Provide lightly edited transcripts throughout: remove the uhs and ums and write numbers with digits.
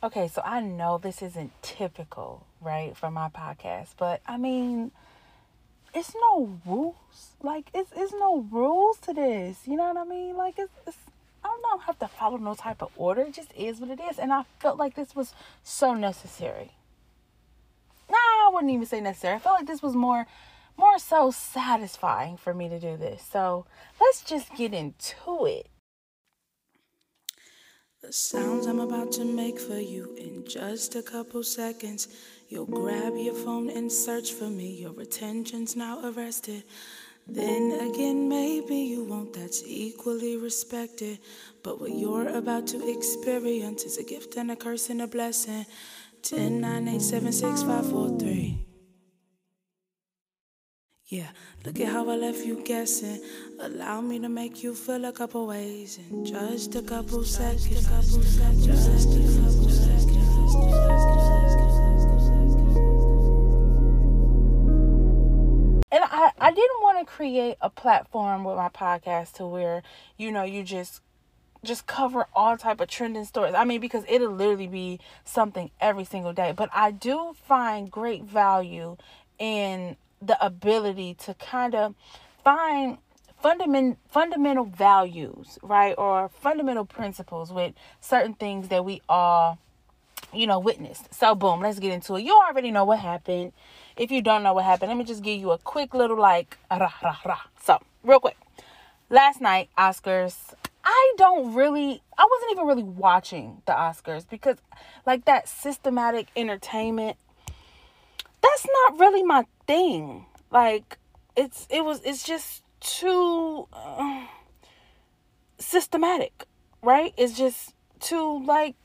Okay, so I know this isn't typical, right, for my podcast, but I mean, it's no rules. Like, it's no rules to this. You know what I mean? Like, it's I don't know, I have to follow no type of order. It just is what it is. And I felt like this was so necessary. Nah, I wouldn't even say necessary. I felt like this was more so satisfying for me to do this. So let's just get into it. The sounds I'm about to make for you in just a couple seconds. You'll grab your phone and search for me. Your attention's now arrested. Then again, maybe you won't. That's equally respected. But what you're about to experience is a gift and a curse and a blessing. 10, 9, 8, 7, 6, 5, 4, 3. Yeah, look at how I left you guessing. Allow me to make you feel a couple ways in just a couple seconds. Just a couple seconds. And I didn't want to create a platform with my podcast to where, you know, you just cover all type of trending stories. I mean, because it'll literally be something every single day. But I do find great value in the ability to kind of find fundamental values, right? Or fundamental principles with certain things that we all, you know, witnessed. So boom, let's get into it. You already know what happened. If you don't know what happened, let me just give you a quick little like, So real quick, last night, Oscars, I wasn't even really watching the Oscars because like that systematic entertainment, that's not really my thing. Like it's just too systematic, right? It's just too like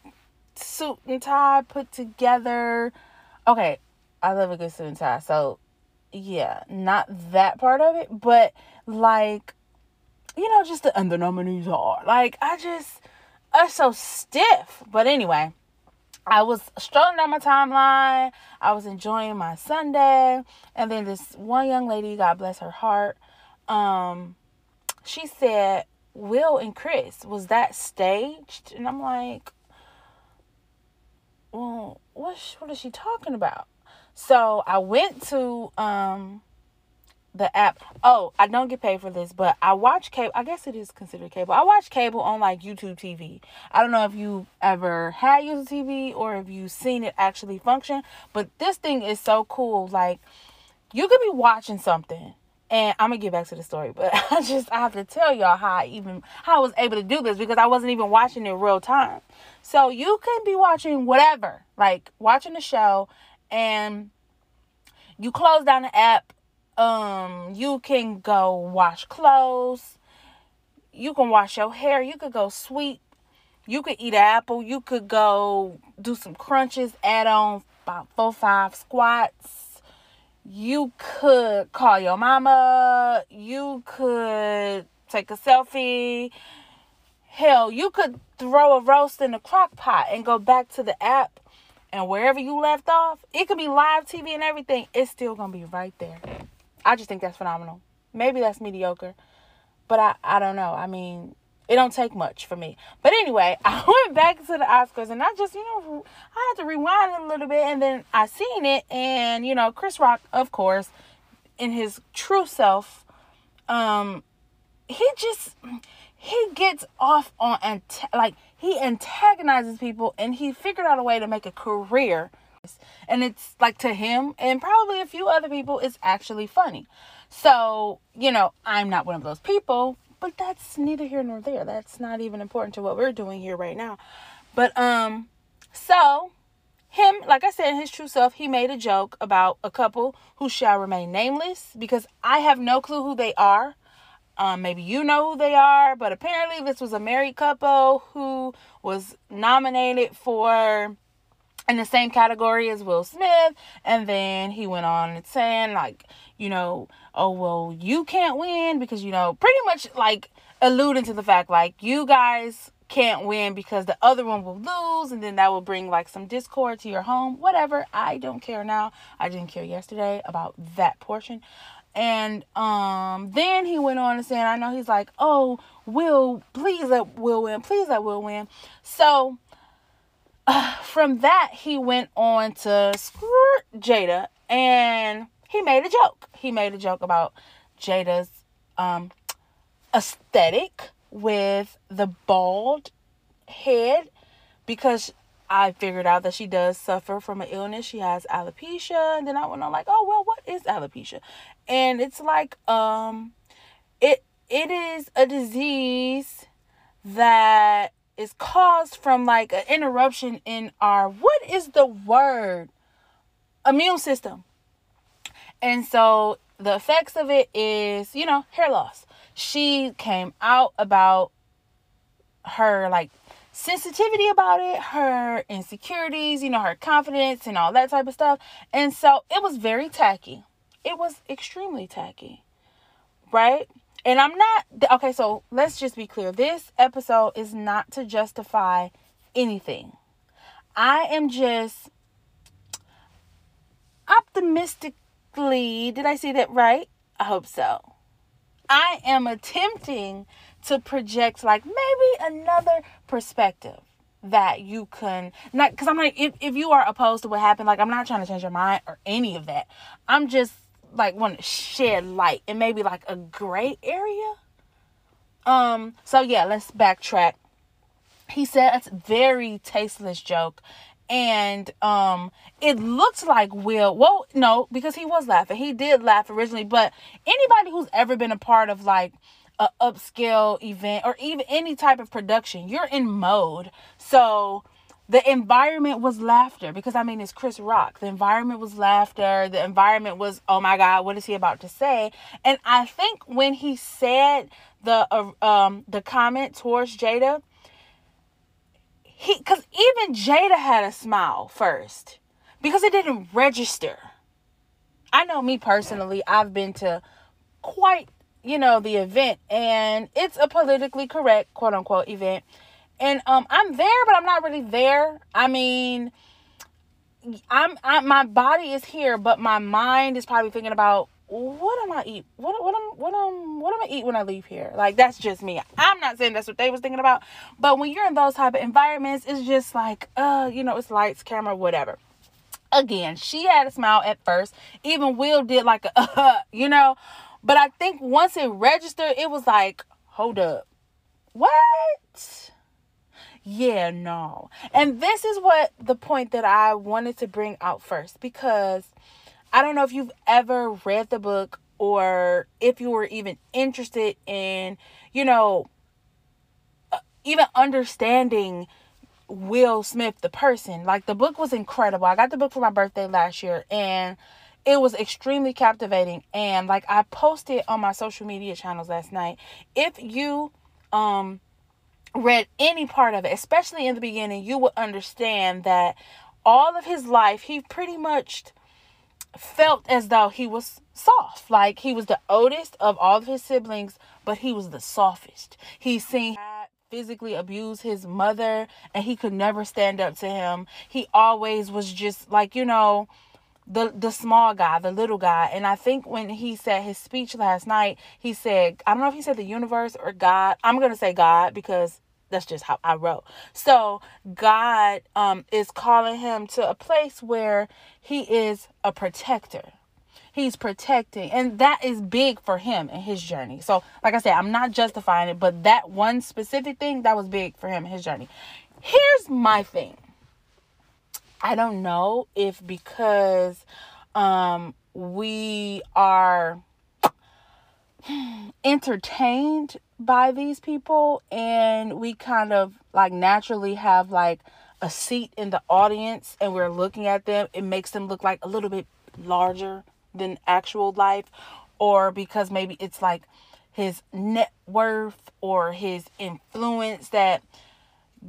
suit and tie put together. Okay, I love a good suit and tie. So yeah, not that part of it, but like, you know, just the, and the nominees are like, are so stiff. But anyway, I was strolling down my timeline. I was enjoying my Sunday. And then this one young lady, God bless her heart, she said, Will and Chris, was that staged? And I'm like, well, what is she talking about? So I went to the app. Oh, I don't get paid for this, but I watch cable. I guess it is considered cable. I watch cable on like YouTube TV. I don't know if you ever had YouTube TV or if you've seen it actually function, but this thing is so cool. Like, you could be watching something, and I'm gonna get back to the story, but I have to tell y'all how I was able to do this, because I wasn't even watching it real time. So you can be watching whatever, like watching the show, and you close down the app. You can go wash clothes, you can wash your hair, you could go sweep, you could eat an apple, you could go do some crunches, add on about 4-5 squats, you could call your mama, you could take a selfie, hell, you could throw a roast in the crock pot and go back to the app, and wherever you left off, it could be live TV and everything, it's still gonna be right there. I just think that's phenomenal. Maybe that's mediocre, but I don't know. I mean, it don't take much for me. But anyway, I went back to the Oscars, and I had to rewind a little bit, and then I seen it, and, you know, Chris Rock, of course, in his true self, he gets off on, he antagonizes people, and he figured out a way to make a career. And it's like, to him and probably a few other people, it's actually funny. So, you know, I'm not one of those people, but that's neither here nor there. That's not even important to what we're doing here right now. But so him, like I said, his true self, he made a joke about a couple who shall remain nameless, because I have no clue who they are. Maybe you know who they are, but apparently this was a married couple who was nominated for in the same category as Will Smith. And then he went on and saying, like, you know, oh, well, you can't win because, you know, pretty much like alluding to the fact, like, you guys can't win because the other one will lose, and then that will bring like some discord to your home, whatever. I don't care now. I didn't care yesterday about that portion. And then he went on and saying, I know, he's like, oh, Will, please let Will win. So From that, he went on to Jada, and he made a joke. He made a joke about Jada's aesthetic with the bald head, because I figured out that she does suffer from an illness. She has alopecia. And then I went on like, oh, well, what is alopecia? And it's like, it is a disease that is caused from like an interruption in our, what is the word? Immune system. And so the effects of it is, you know, hair loss. She came out about her like sensitivity about it, her insecurities, you know, her confidence and all that type of stuff. And so it was very tacky. It was extremely tacky, right? And I'm not, okay, so let's just be clear. This episode is not to justify anything. I am just optimistically, did I say that right? I hope so. I am attempting to project like maybe another perspective that you can, not because I'm like, if you are opposed to what happened, like I'm not trying to change your mind or any of that. I'm just like want to shed light and maybe like a gray area. So yeah, let's backtrack. He said that's a very tasteless joke. And it looked like Will, well, no, because he was laughing. He did laugh originally, but anybody who's ever been a part of like a upscale event or even any type of production, you're in mode. So the environment was laughter, because I mean, it's Chris Rock. The environment was laughter. The environment was, oh my God, what is he about to say? And I think when he said the comment towards Jada, because even Jada had a smile first, because it didn't register. I know me personally, I've been to quite, you know, the event, and it's a politically correct, quote unquote, event. And I'm there, but I'm not really there. I mean, my body is here, but my mind is probably thinking about, what am I eat? What am I eat when I leave here? Like, that's just me. I'm not saying that's what they was thinking about, but when you're in those type of environments, it's just like, you know, it's lights, camera, whatever. Again, she had a smile at first. Even Will did like a, you know, but I think once it registered, it was like, hold up, what? Yeah, no. And this is what the point that I wanted to bring out first, because I don't know if you've ever read the book or if you were even interested in, you know, even understanding Will Smith, the person. Like, the book was incredible. I got the book for my birthday last year, and it was extremely captivating. And like, I posted on my social media channels last night, if you read any part of it, especially in the beginning, you would understand that all of his life, he pretty much felt as though he was soft. Like, he was the oldest of all of his siblings, but he was the softest. He seen God physically abuse his mother, and he could never stand up to him. He always was just like, you know, the small guy, the little guy. And I think when he said his speech last night, he said, I don't know if he said the universe or God. I'm gonna say God, because that's just how I wrote. So God is calling him to a place where he is a protector. He's protecting. And that is big for him in his journey. So like I said, I'm not justifying it, but that one specific thing, that was big for him in his journey. Here's my thing. I don't know if because we are entertained by these people, and we kind of like naturally have like a seat in the audience, and we're looking at them, it makes them look like a little bit larger than actual life, or because maybe it's like his net worth or his influence that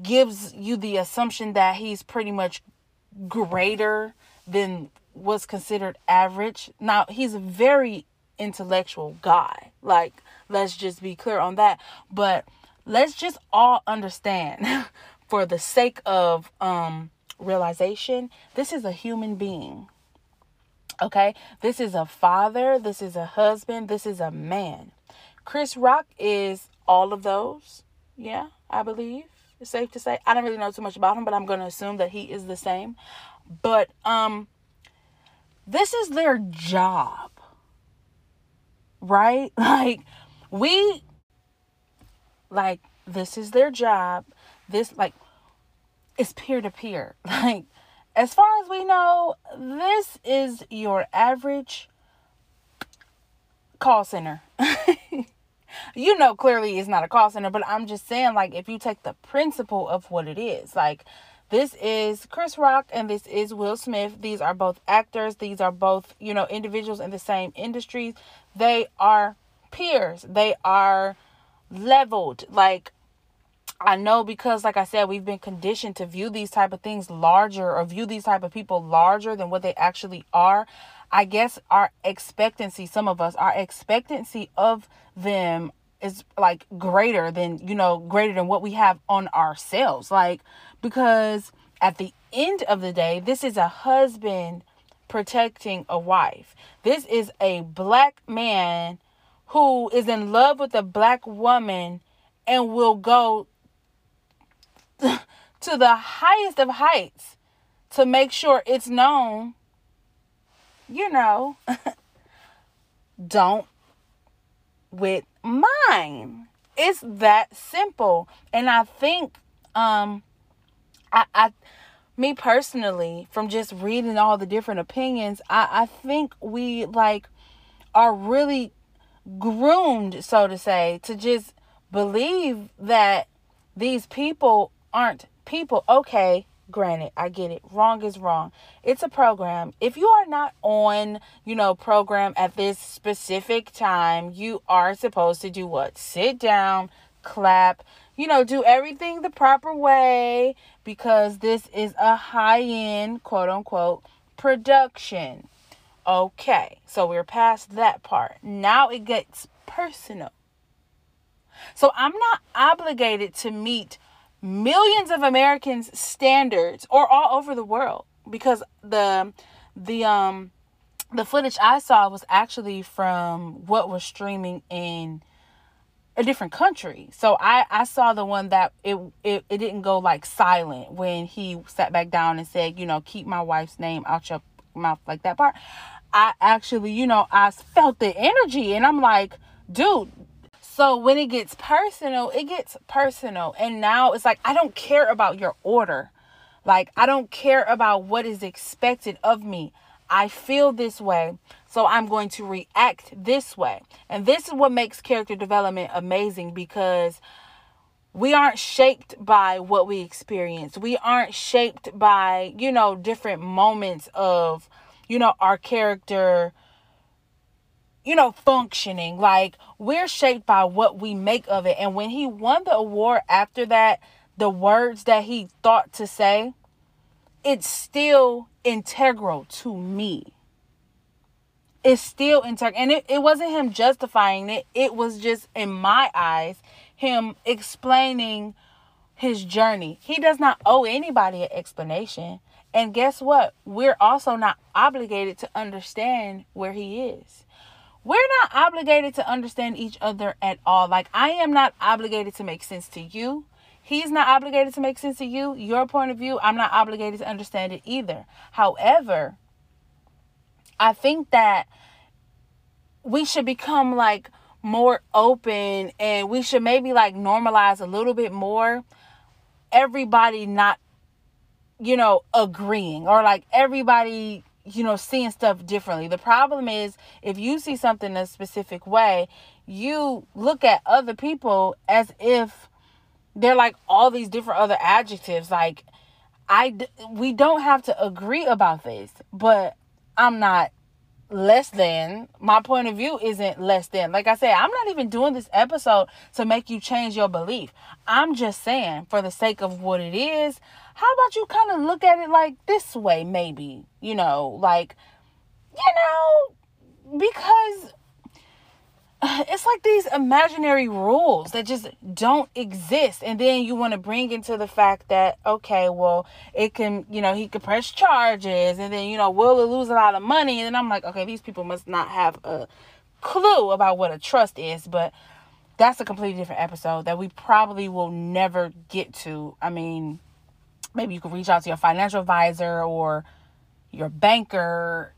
gives you the assumption that he's pretty much greater than what's considered average. Now, he's a very intellectual guy, like, let's just be clear on that, but let's just all understand for the sake of realization, this is a human being. Okay, this is a father, this is a husband, this is a man. Chris Rock is all of those. Yeah, I believe it's safe to say. I don't really know too much about him, but I'm going to assume that he is the same. But this is their job, right? This is their job. It's peer-to-peer. As far as we know, this is your average call center. You know, clearly it's not a call center, but I'm just saying, if you take the principle of what it is, this is Chris Rock and this is Will Smith. These are both actors. These are both, individuals in the same industry. They are peers. They are leveled. I know, because like I said, we've been conditioned to view these type of things larger, or view these type of people larger than what they actually are. I guess our expectancy, some of us, our expectancy of them is greater than, greater than what we have on ourselves. Because at the end of the day, this is a husband protecting a wife. This is a black man who is in love with a black woman and will go to the highest of heights to make sure it's known, don't with mine. It's that simple. And I think, me personally, from just reading all the different opinions, I think we are really groomed, so to say, to just believe that these people aren't people. Okay, granted, I get it. Wrong is wrong. It's a program. If you are not on, program at this specific time, you are supposed to do what? Sit down, clap, do everything the proper way, because this is a high-end, quote-unquote, production. Okay, so we're past that part. Now it gets personal. So I'm not obligated to meet millions of Americans' standards, or all over the world, because the footage I saw was actually from what was streaming in a different country. So I saw the one that it didn't go silent when he sat back down and said, keep my wife's name out your mouth, that part. I actually, I felt the energy, and I'm like, dude. So when it gets personal. And now it's I don't care about your order. I don't care about what is expected of me. I feel this way, so I'm going to react this way. And this is what makes character development amazing, because we aren't shaped by what we experience. We aren't shaped by, different moments of, our character functioning. We're shaped by what we make of it. And when he won the award after that, the words that he thought to say, it's still integral to me. It's still integral. And it wasn't him justifying it. It was just, in my eyes, him explaining his journey. He does not owe anybody an explanation. And guess what? We're also not obligated to understand where he is. We're not obligated to understand each other at all. I am not obligated to make sense to you. He's not obligated to make sense to you. Your point of view, I'm not obligated to understand it either. However, I think that we should become more open, and we should maybe normalize a little bit more everybody not, agreeing, or everybody seeing stuff differently. The problem is, if you see something a specific way, you look at other people as if they're all these different other adjectives. We don't have to agree about this, but I'm not less than. My point of view isn't less than. Like I said, I'm not even doing this episode to make you change your belief. I'm just saying, for the sake of what it is, how about you kind of look at it this way, maybe, because it's these imaginary rules that just don't exist. And then you want to bring into the fact that, okay, well, it can, he could press charges, and then, will it lose a lot of money? And then I'm like, okay, these people must not have a clue about what a trust is. But that's a completely different episode that we probably will never get to. I mean, maybe you could reach out to your financial advisor or your banker.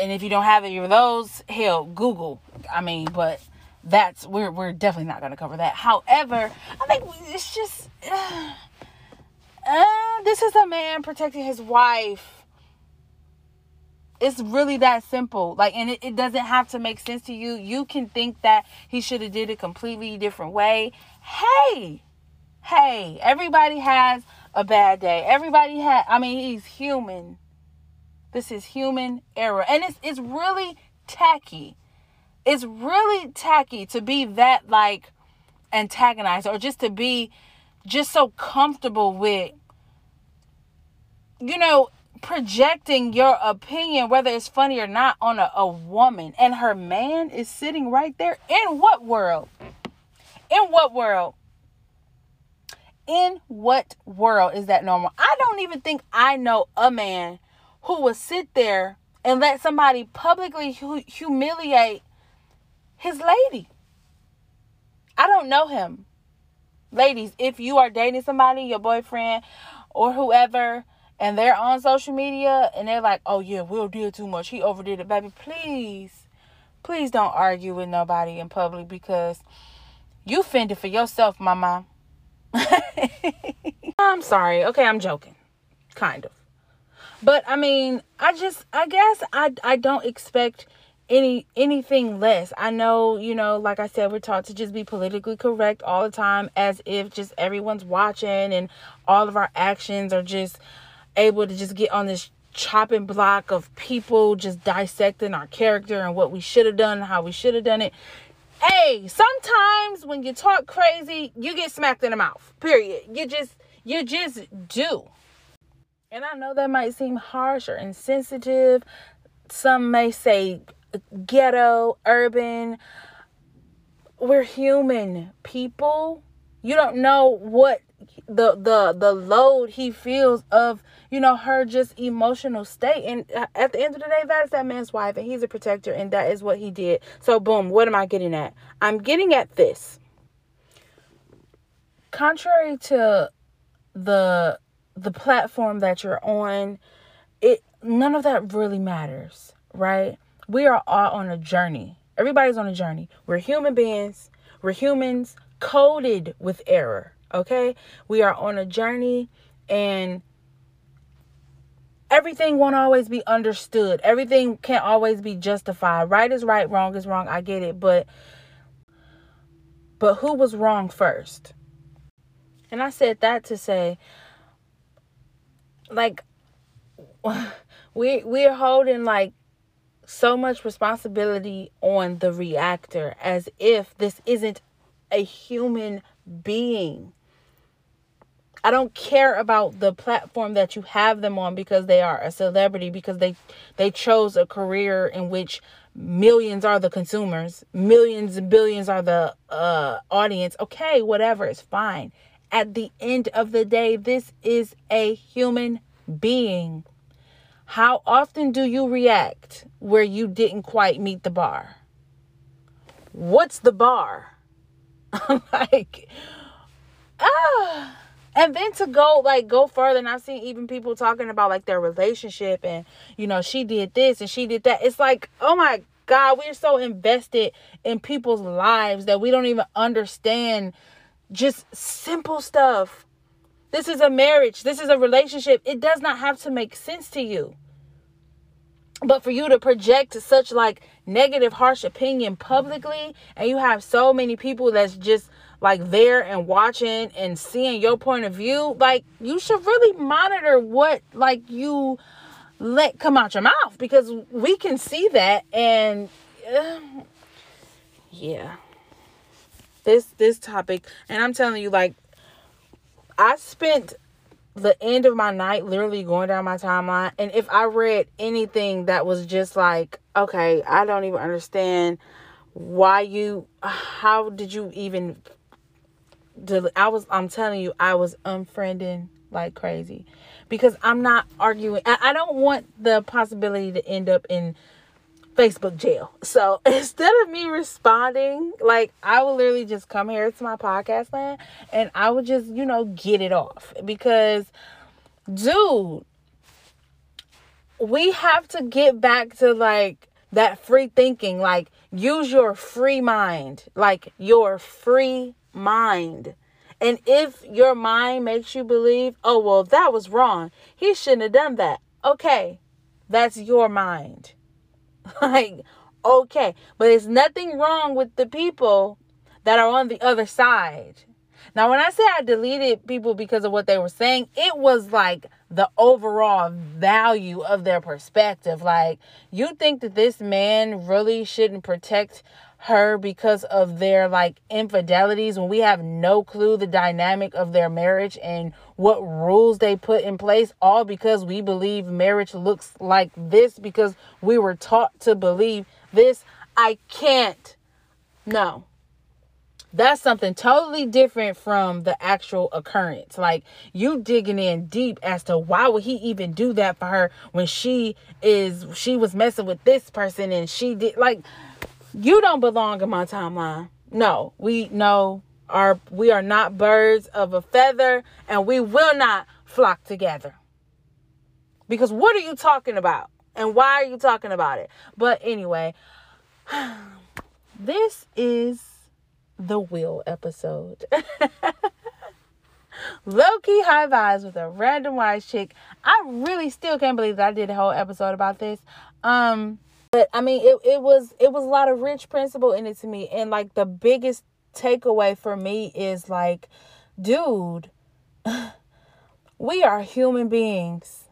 And if you don't have any of those, hell, Google. I mean, but that's, we're definitely not going to cover that. However, I think it's just, this is a man protecting his wife. It's really that simple. Like, and it doesn't have to make sense to you. You can think that he should have did a completely different way. Hey, everybody has a bad day. He's human. This is human error. And it's really tacky. It's really tacky to be that, like, antagonized, or just to be just so comfortable with, you know, projecting your opinion, whether it's funny or not, on a woman. And her man is sitting right there. In what world is that normal? I don't even think I know a man who will sit there and let somebody publicly humiliate his lady. I don't know him. Ladies, if you are dating somebody, your boyfriend or whoever, and they're on social media and they're like, oh yeah, Will did too much, he overdid it, baby, please don't argue with nobody in public, because you fended for yourself, mama. I'm sorry. Okay, I'm joking. Kind of. But I mean, I guess I don't expect anything less. I know, you know, like I said, we're taught to just be politically correct all the time, as if just everyone's watching and all of our actions are just able to just get on this chopping block of people just dissecting our character and what we should have done and how we should have done it. Hey, sometimes when you talk crazy, you get smacked in the mouth. Period. You just do. And I know that might seem harsh or insensitive. Some may say ghetto, urban. We're human people. You don't know what the load he feels of, you know, her just emotional state. And at the end of the day, that is that man's wife, and he's a protector, and that is what he did. So boom, what am I getting at? I'm getting at this. Contrary to the platform that you're on, none of that really matters, right? We are all on a journey. Everybody's on a journey. We're human beings. We're humans coded with error. Okay, we are on a journey, and everything won't always be understood. Everything can't always be justified. Right is right, wrong is wrong. I get it, but who was wrong first? And I said that to say, like, we're holding like so much responsibility on the reactor, as if this isn't a human being. I don't care about the platform that you have them on, because they are a celebrity, because they chose a career in which millions are the consumers, millions and billions are the audience. Okay, whatever, it's fine. At the end of the day, this is a human being. How often do you react where you didn't quite meet the bar? What's the bar? Like, and then to go further, and I've seen even people talking about like their relationship, and you know, she did this and she did that. It's like, oh my God, we're so invested in people's lives that we don't even understand just simple stuff. This is a marriage. This is a relationship. It does not have to make sense to you. But for you to project such like negative, harsh opinion publicly, and you have so many people that's just like there and watching and seeing your point of view, like, you should really monitor what like you let come out your mouth, because we can see that. And yeah, this topic, and I'm telling you, like, I spent the end of my night literally going down my timeline, and if I read anything that was just like, okay, I don't even understand how did you even, I'm telling you, I was unfriending like crazy, because I'm not arguing. I don't want the possibility to end up in Facebook jail. So instead of me responding, like, I would literally just come here to my podcast land and I would just, you know, get it off. Because, dude, we have to get back to, like, that free thinking. Like, use your free mind. Like, your free mind. And if your mind makes you believe, oh, well, that was wrong, he shouldn't have done that. Okay, that's your mind. Like, okay. But there's nothing wrong with the people that are on the other side. Now, when I say I deleted people because of what they were saying, it was like the overall value of their perspective. Like, you think that this man really shouldn't protect her because of their, like, infidelities when we have no clue the dynamic of their marriage and what rules they put in place, all because we believe marriage looks like this because we were taught to believe this? I can't. No. That's something totally different from the actual occurrence. Like, you digging in deep as to why would he even do that for her when she was messing with this person and she did, like, you don't belong in my timeline. No, we are not birds of a feather, and we will not flock together. Because what are you talking about? And why are you talking about it? But anyway, this is the Will episode. Low-key high vibes with a random wise chick. I really still can't believe that I did a whole episode about this. But I mean, it was a lot of rich principle in it to me. And like, the biggest takeaway for me is like, dude, we are human beings.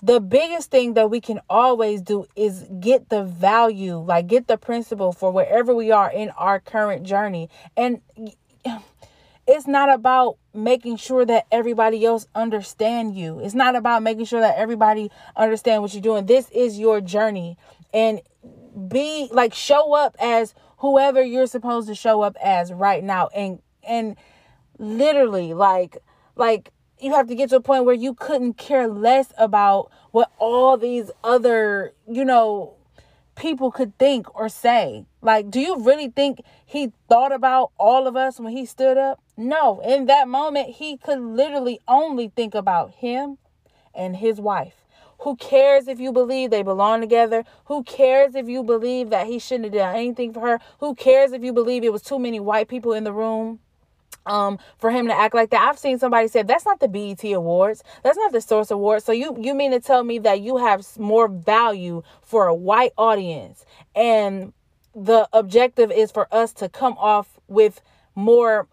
The biggest thing that we can always do is get the value, like get the principle for wherever we are in our current journey. And it's not about making sure that everybody else understand you. It's not about making sure that everybody understand what you're doing. This is your journey, and be like, show up as whoever you're supposed to show up as right now. And literally like, you have to get to a point where you couldn't care less about what all these other, you know, people could think or say. Like, do you really think he thought about all of us when he stood up? No. In that moment, he could literally only think about him and his wife. Who cares if you believe they belong together? Who cares if you believe that he shouldn't have done anything for her? Who cares if you believe it was too many white people in the room? For him to act like that. I've seen somebody say, that's not the BET Awards. That's not the Source Awards. So you mean to tell me that you have more value for a white audience, and the objective is for us to come off with more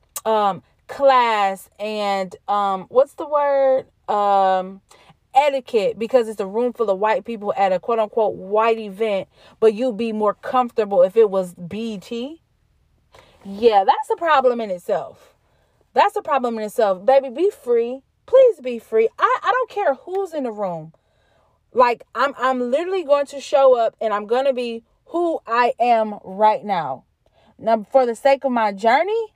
class and what's the word? Etiquette, because it's a room full of white people at a quote unquote white event, but you'd be more comfortable if it was BET? Yeah, that's a problem in itself. That's a problem in itself. Baby, be free. Please be free. I don't care who's in the room. Like, I'm literally going to show up, and I'm going to be who I am right now. Now, for the sake of my journey,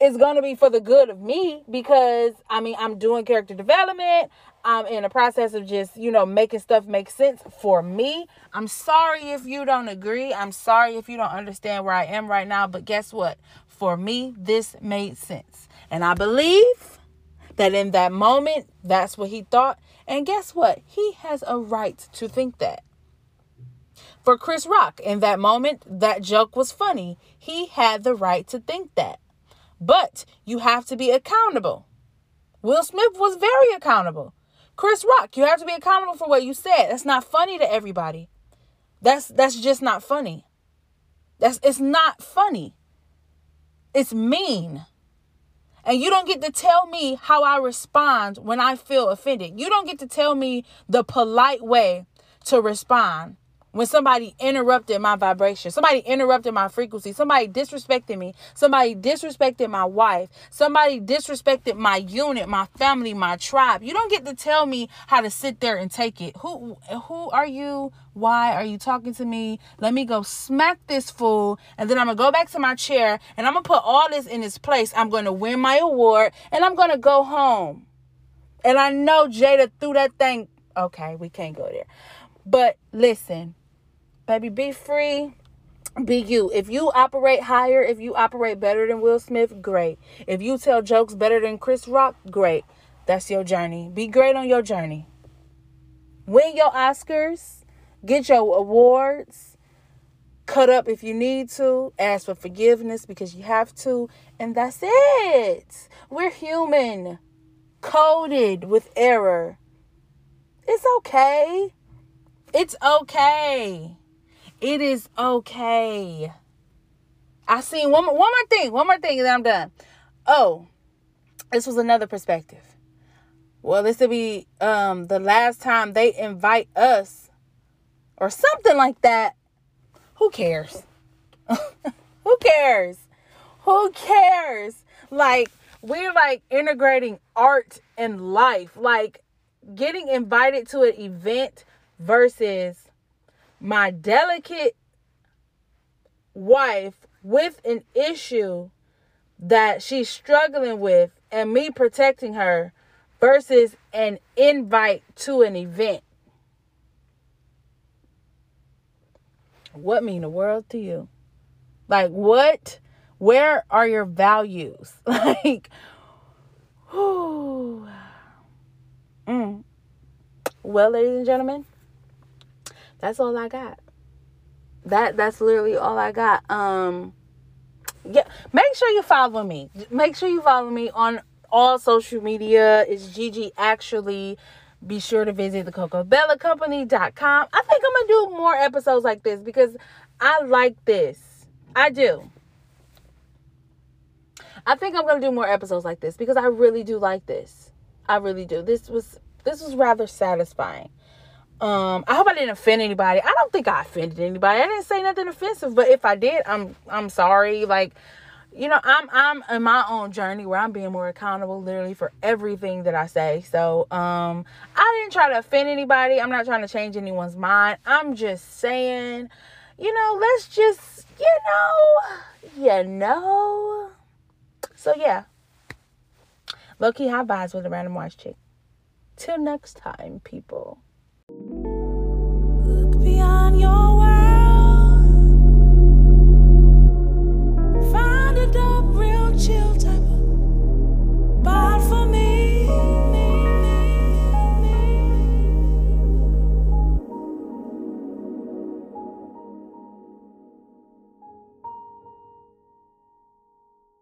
it's going to be for the good of me, because, I mean, I'm doing character development. I'm in the process of just, you know, making stuff make sense for me. I'm sorry if you don't agree. I'm sorry if you don't understand where I am right now. But guess what? For me, this made sense. And I believe that in that moment, that's what he thought. And guess what? He has a right to think that. For Chris Rock, in that moment, that joke was funny. He had the right to think that. But you have to be accountable. Will Smith was very accountable. Chris Rock, you have to be accountable for what you said. That's not funny to everybody. That's just not funny. It's not funny. It's mean. And you don't get to tell me how I respond when I feel offended. You don't get to tell me the polite way to respond when somebody interrupted my vibration. Somebody interrupted my frequency. Somebody disrespected me. Somebody disrespected my wife. Somebody disrespected my unit, my family, my tribe. You don't get to tell me how to sit there and take it. Who are you? Why are you talking to me? Let me go smack this fool, and then I'm going to go back to my chair, and I'm going to put all this in its place. I'm going to win my award, and I'm going to go home. And I know Jada threw that thing. Okay, we can't go there. But listen, Baby, be free. Be you. If you operate higher, if you operate better than Will Smith, great. If you tell jokes better than Chris Rock, great. That's your journey. Be great on your journey. Win your Oscars. Get your awards. Cut up if you need to. Ask for forgiveness because you have to. And that's it. We're human. Coded with error. It's okay. It's okay. It is okay. I seen one more thing and I'm done. Oh, this was another perspective. Well, this will be the last time they invite us or something like that. Who cares? Who cares? Who cares? Like, we're like integrating art and life. Like, getting invited to an event versus my delicate wife with an issue that she's struggling with and me protecting her versus an invite to an event. What mean the world to you? Like, what? Where are your values? Like, whew. Well, ladies and gentlemen, that's all I got. That's literally all I got. Yeah, make sure you follow me. Make sure you follow me on all social media. It's Gigi Actually. Be sure to visit thecocobellacompany.com. I think I'm going to do more episodes like this because I like this. I do. I think I'm going to do more episodes like this because I really do like this. I really do. This was rather satisfying. I hope I didn't offend anybody. I don't think I offended anybody. I didn't say nothing offensive, but if I did, I'm sorry. Like, you know, I'm in my own journey where I'm being more accountable literally for everything that I say. So, I didn't try to offend anybody. I'm not trying to change anyone's mind. I'm just saying, you know, let's just, you know. So yeah. Low-key high vibes with a random watch chick. Till next time, people. Look beyond.